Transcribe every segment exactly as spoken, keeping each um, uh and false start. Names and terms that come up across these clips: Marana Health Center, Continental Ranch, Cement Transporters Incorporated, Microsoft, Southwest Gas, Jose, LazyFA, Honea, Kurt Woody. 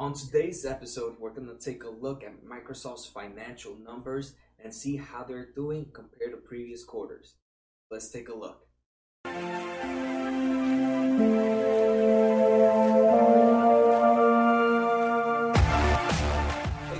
On today's episode, we're going to take a look at Microsoft's financial numbers and see how they're doing compared to previous quarters. Let's take a look. Hey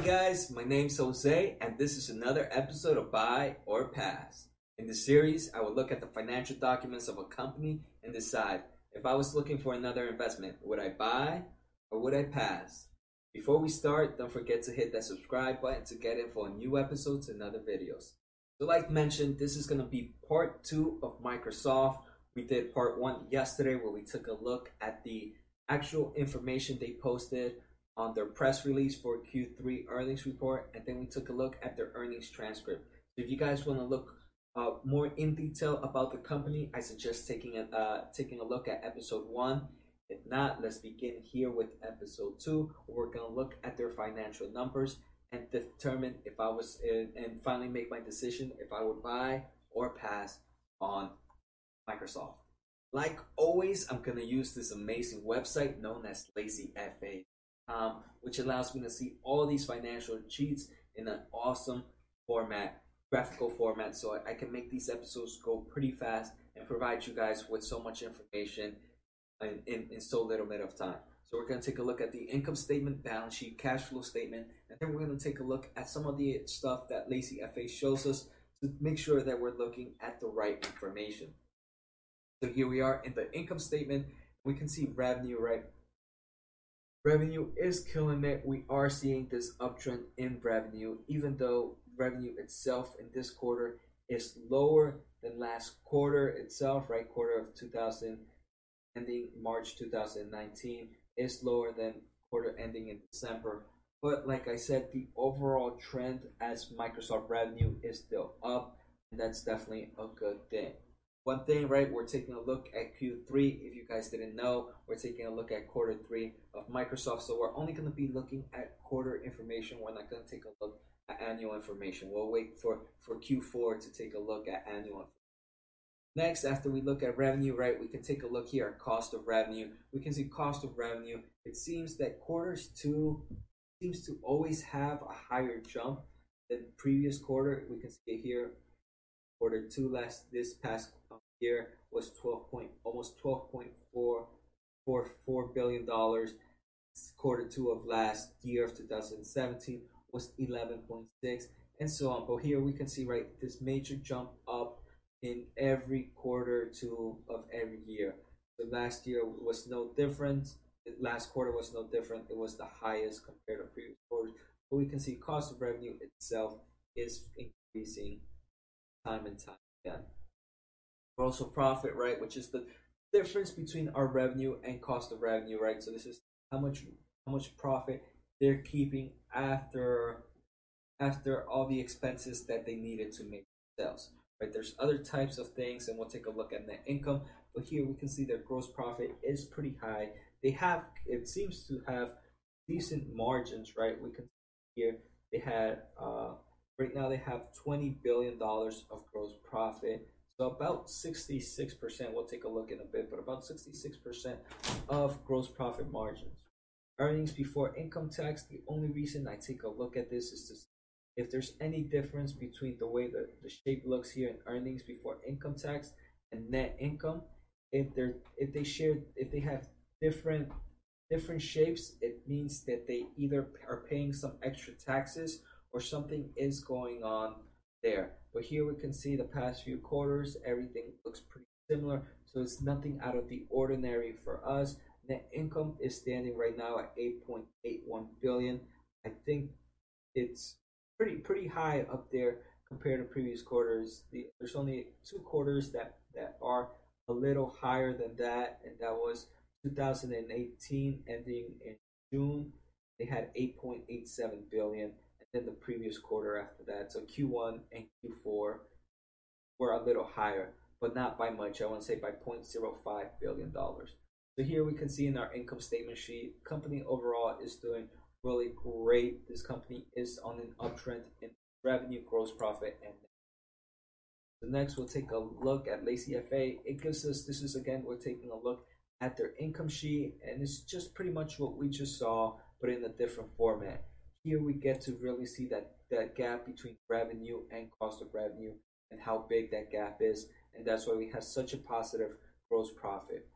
guys, my name's Jose, and this is another episode of Buy or Pass. In this series, I will look at the financial documents of a company and decide if I was looking for another investment, would I buy or would I pass? Before we start, don't forget to hit that subscribe button to get info on new episodes and other videos. So like mentioned, this is going to be part two of Microsoft. We did part one yesterday where we took a look at the actual information they posted on their press release for Q three earnings report, and then we took a look at their earnings transcript. So if you guys want to look uh, more in detail about the company, I suggest taking a, uh, taking a look at episode one. If not, let's begin here with episode two. We're going to look at their financial numbers and determine if I was in, and finally make my decision if I would buy or pass on Microsoft. Like always, I'm going to use this amazing website known as LazyFA, um, which allows me to see all these financial sheets in an awesome format, graphical format, so I can make these episodes go pretty fast and provide you guys with so much information In, in, in so little bit of time. So we're going to take a look at the income statement, balance sheet, cash flow statement, and then we're going to take a look at some of the stuff that LazyFA shows us to make sure that we're looking at the right information. So here we are in the income statement. We can see revenue, right? Revenue is killing it. We are seeing this uptrend in revenue, even though revenue itself in this quarter is lower than last quarter itself, right? Quarter of two thousand. Ending March two thousand nineteen is lower than quarter ending in December, but like I said, the overall trend as Microsoft revenue is still up, and that's definitely a good thing. One thing, right, we're taking a look at Q three. If you guys didn't know, we're taking a look at quarter three of Microsoft, so we're only going to be looking at quarter information. We're not going to take a look at annual information. We'll wait for for Q four to take a look at annual information. Next, after we look at revenue, right, we can take a look here at cost of revenue. We can see cost of revenue. It seems that quarters two seems to always have a higher jump than previous quarter. We can see it here. Quarter two last this past year was twelve point almost twelve point four four four billion dollars. Quarter two of last year of two thousand seventeen was eleven point six, and so on. But here we can see, right, this major jump up in every quarter two of every year. So last year was no different. Last quarter was no different. It was the highest compared to previous quarters. But we can see cost of revenue itself is increasing time and time again. Gross profit, right, which is the difference between our revenue and cost of revenue, right? So this is how much how much profit they're keeping after after all the expenses that they needed to make sales. Right, there's other types of things, and we'll take a look at net income. But here we can see their gross profit is pretty high. They have, it seems to have decent margins, right? We can see here they had, uh, right now they have twenty billion dollars of gross profit. So about sixty-six percent, we'll take a look in a bit, but about sixty-six percent of gross profit margins. Earnings before income tax, the only reason I take a look at this is to if there's any difference between the way the, the shape looks here in earnings before income tax and net income. If they're if they share if they have different different shapes, it means that they either are paying some extra taxes or something is going on there. But here we can see the past few quarters, everything looks pretty similar, so it's nothing out of the ordinary for us. Net income is standing right now at eight point eight one billion. I think it's Pretty pretty high up there compared to previous quarters. The, there's only two quarters that, that are a little higher than that, and that was two thousand eighteen ending in June. They had eight point eight seven billion, and then the previous quarter after that. So Q one and Q four were a little higher, but not by much. I want to say by zero point zero five billion dollars. So here we can see in our income statement sheet, company overall is doing really great. This company is on an uptrend in revenue, gross profit, and the next we'll take a look at LazyFA. It gives us, this is again, we're taking a look at their income sheet, and it's just pretty much what we just saw but in a different format. Here we get to really see that, that gap between revenue and cost of revenue and how big that gap is. And that's why we have such a positive gross profit.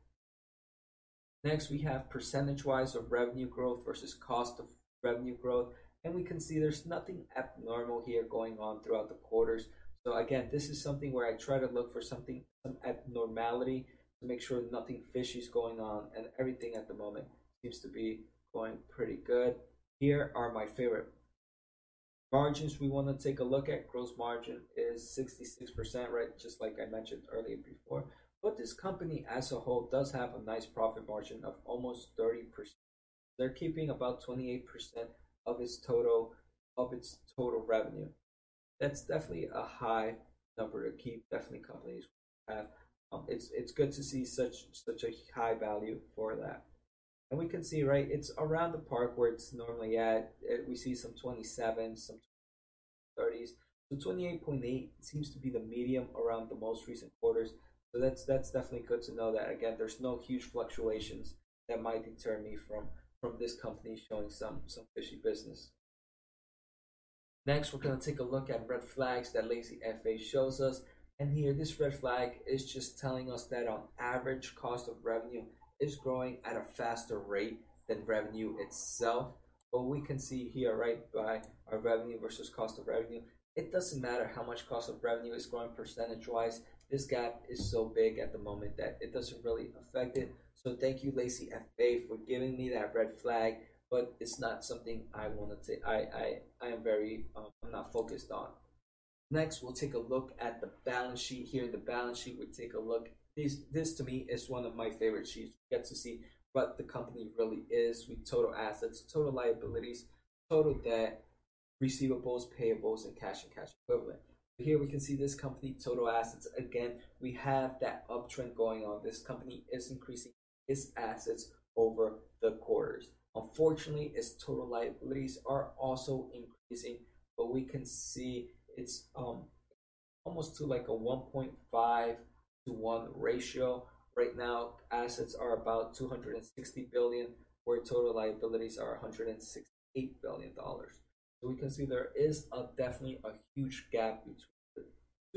Next, we have percentage-wise of revenue growth versus cost of revenue growth. And we can see there's nothing abnormal here going on throughout the quarters. So again, this is something where I try to look for something, some abnormality to make sure nothing fishy is going on, and everything at the moment seems to be going pretty good. Here are my favorite margins we want to take a look at. Gross margin is sixty-six percent, right? Just like I mentioned earlier before. But this company as a whole does have a nice profit margin of almost thirty percent. They're keeping about twenty-eight percent of its total of its total revenue. That's definitely a high number to keep. Definitely companies have. Um, it's it's good to see such such a high value for that. And we can see, right, it's around the park where it's normally at. It, we see some twenty-seven, some thirties. So twenty-eight point eight seems to be the medium around the most recent quarters. So that's that's definitely good to know that, again, there's no huge fluctuations that might deter me from, from this company showing some, some fishy business. Next, we're going to take a look at red flags that LazyFA shows us. And here, this red flag is just telling us that on average, cost of revenue is growing at a faster rate than revenue itself. But we can see here, right, by our revenue versus cost of revenue, it doesn't matter how much cost of revenue is growing percentage-wise. This gap is so big at the moment that it doesn't really affect it. So thank you, LazyFA, for giving me that red flag. But it's not something I want to take. I, I, I am very, um, I'm not focused on. Next, we'll take a look at the balance sheet. Here in the balance sheet, we take a look. This, this to me is one of my favorite sheets. We get to see what the company really is with total assets, total liabilities, total debt, receivables, payables, and cash and cash equivalent. Here we can see this company total assets. Again, we have that uptrend going on. This company is increasing its assets over the quarters. Unfortunately, its total liabilities are also increasing, but we can see it's um almost to like a one point five to one ratio. Right now, assets are about two hundred sixty billion dollars, where total liabilities are one hundred sixty-eight billion dollars. So we can see there is a, definitely a huge gap between the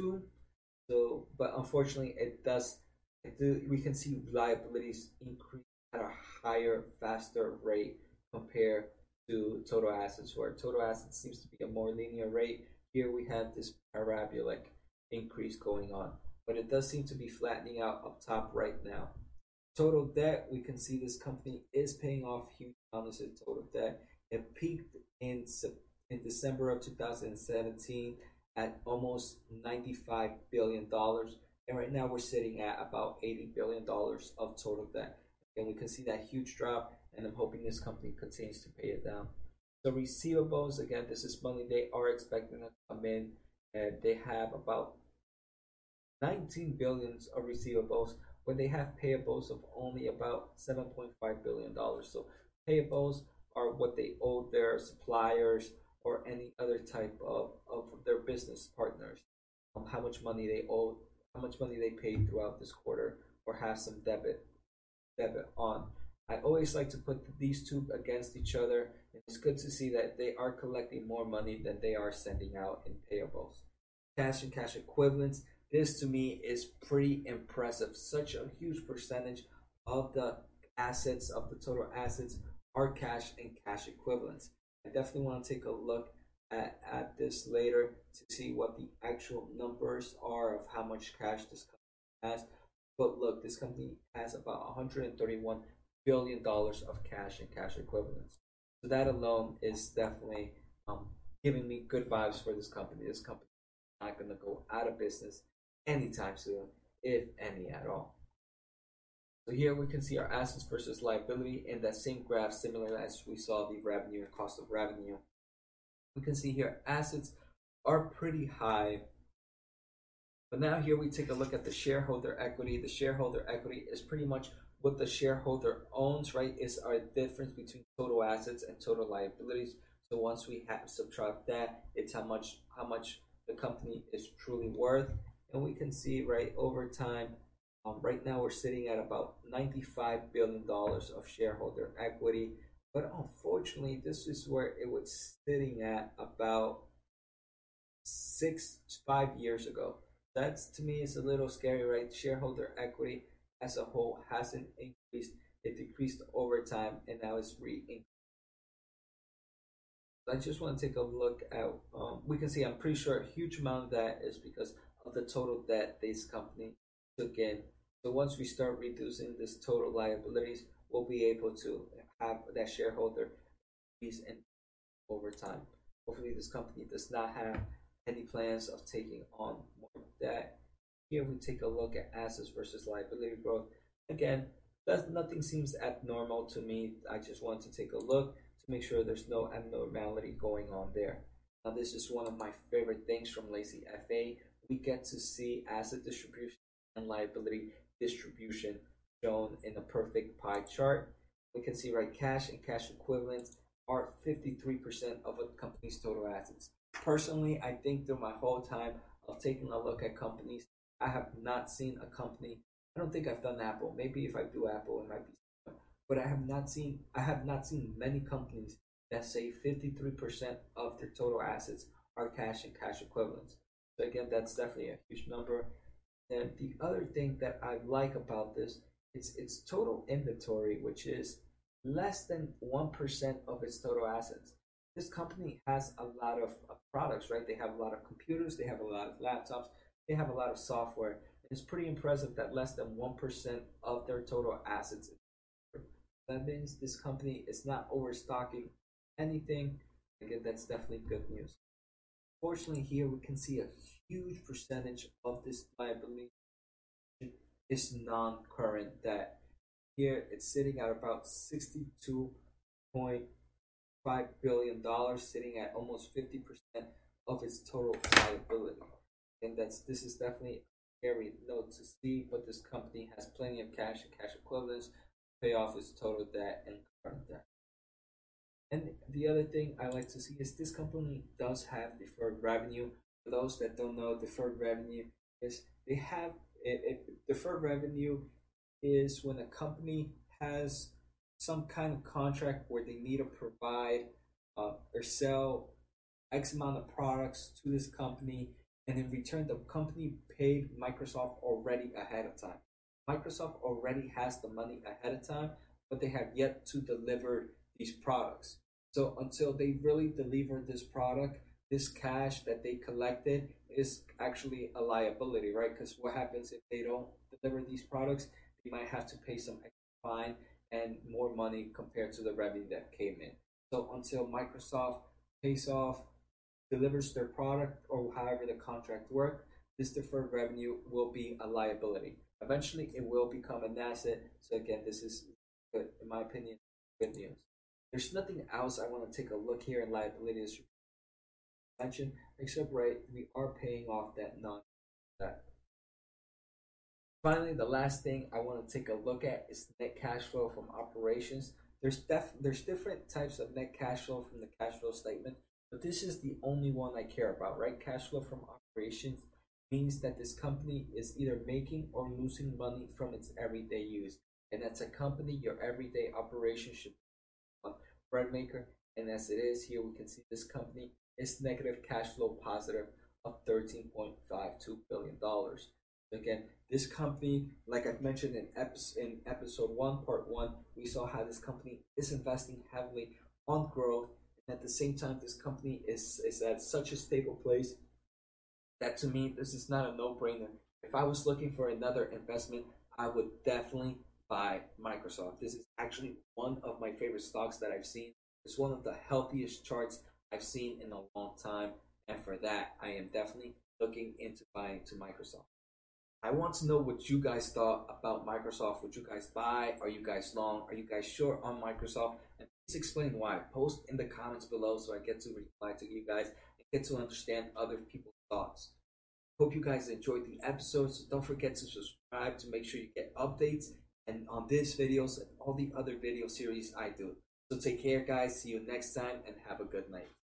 two. So, but unfortunately, it does, it do, we can see liabilities increase at a higher, faster rate compared to total assets, where total assets seems to be a more linear rate. Here we have this parabolic increase going on, but it does seem to be flattening out up top right now. Total debt, we can see this company is paying off huge amounts of total debt. It peaked in in December of two thousand seventeen at almost ninety-five billion dollars, and right now we're sitting at about eighty billion dollars of total debt. And we can see that huge drop, and I'm hoping this company continues to pay it down. So receivables, again, this is money they are expecting to come in, and they have about nineteen billions of receivables when they have payables of only about seven point five billion dollars. So payables are what they owe their suppliers or any other type of, of their business partners, um, how much money they owe, how much money they paid throughout this quarter or have some debit debit on. I always like to put these two against each other. It's good to see that they are collecting more money than they are sending out in payables. Cash and cash equivalents. This to me is pretty impressive. Such a huge percentage of the assets, of the total assets, are cash and cash equivalents. I definitely want to take a look at, at this later to see what the actual numbers are of how much cash this company has. But look, this company has about one hundred thirty-one billion dollars of cash and cash equivalents. So that alone is definitely um, giving me good vibes for this company. This company is not going to go out of business anytime soon, if any at all. So here we can see our assets versus liability in that same graph, similar as we saw the revenue and cost of revenue. We can see here assets are pretty high. But now here we take a look at the shareholder equity. The shareholder equity is pretty much what the shareholder owns, right? Is our difference between total assets and total liabilities. So once we have subtract that, it's how much how much the company is truly worth. And we can see, right, over time, um, right now we're sitting at about ninety-five billion dollars of shareholder equity. But unfortunately, this is where it was sitting at about six, five years ago. That to me is a little scary, right? Shareholder equity as a whole hasn't increased. It decreased over time, and now it's re-increased. I just want to take a look at, um, we can see, I'm pretty sure a huge amount of that is because of the total debt this company took in. So once we start reducing this total liabilities, we'll be able to have that shareholder increase in over time. Hopefully this company does not have any plans of taking on more debt. Here we take a look at assets versus liability growth. Again, that's, nothing seems abnormal to me. I just want to take a look to make sure there's no abnormality going on there. Now, this is one of my favorite things from LazyFA. We get to see asset distribution and liability distribution shown in a perfect pie chart. We can see, right, cash and cash equivalents are fifty-three percent of a company's total assets. Personally, I think through my whole time of taking a look at companies, I have not seen a company. I don't think I've done Apple. Maybe if I do Apple, it might be similar. But I have not seen I have not seen many companies that say fifty-three percent of their total assets are cash and cash equivalents. So again, that's definitely a huge number. And the other thing that I like about this is its total inventory, which is less than one percent of its total assets. This company has a lot of products, right? They have a lot of computers, they have a lot of laptops, they have a lot of software. It's pretty impressive that less than one percent of their total assets. That means this company is not overstocking anything. Again, that's definitely good news. Fortunately, here we can see a huge percentage of this liability is non-current debt. Here it's sitting at about sixty-two point five billion dollars, sitting at almost fifty percent of its total liability. And that's this is definitely a scary note to see, but this company has plenty of cash and cash equivalents to pay off its total debt and current debt. And the other thing I like to see is this company does have deferred revenue. For those that don't know, deferred revenue is they have it, it, deferred revenue is when a company has some kind of contract where they need to provide uh, or sell X amount of products to this company, and in return the company paid Microsoft already ahead of time. Microsoft already has the money ahead of time, but they have yet to deliver these products. So until they really deliver this product, this cash that they collected is actually a liability, right? Because what happens if they don't deliver these products? They might have to pay some extra fine and more money compared to the revenue that came in. So until Microsoft pays off, delivers their product, or however the contract works, this deferred revenue will be a liability. Eventually, it will become an asset. So again, this is good, in my opinion, good news. There's nothing else I want to take a look here in liability distribution mentioned, except right, we are paying off that non-debt. Finally, the last thing I want to take a look at is net cash flow from operations. There's def- there's different types of net cash flow from the cash flow statement, but this is the only one I care about, right? Cash flow from operations means that this company is either making or losing money from its everyday use, and that's a company your everyday operation should be on bread maker. And as it is here, we can see this company is negative cash flow positive of thirteen point five two billion dollars. Again, this company, like I've mentioned in episode, in episode one, part one, we saw how this company is investing heavily on growth. And at the same time, this company is, is at such a stable place that to me, this is not a no-brainer. If I was looking for another investment, I would definitely buy Microsoft. This is actually one of my favorite stocks that I've seen. It's one of the healthiest charts I've seen in a long time, and for that I am definitely looking into buying to Microsoft. I want to know what you guys thought about Microsoft. Would you guys buy? Are you guys long? Are you guys short on Microsoft? And please explain why. Post in the comments below so I get to reply to you guys and get to understand other people's thoughts. Hope you guys enjoyed the episode. So don't forget to subscribe to make sure you get updates and on these videos and all the other video series I do. So take care, guys. See you next time and have a good night.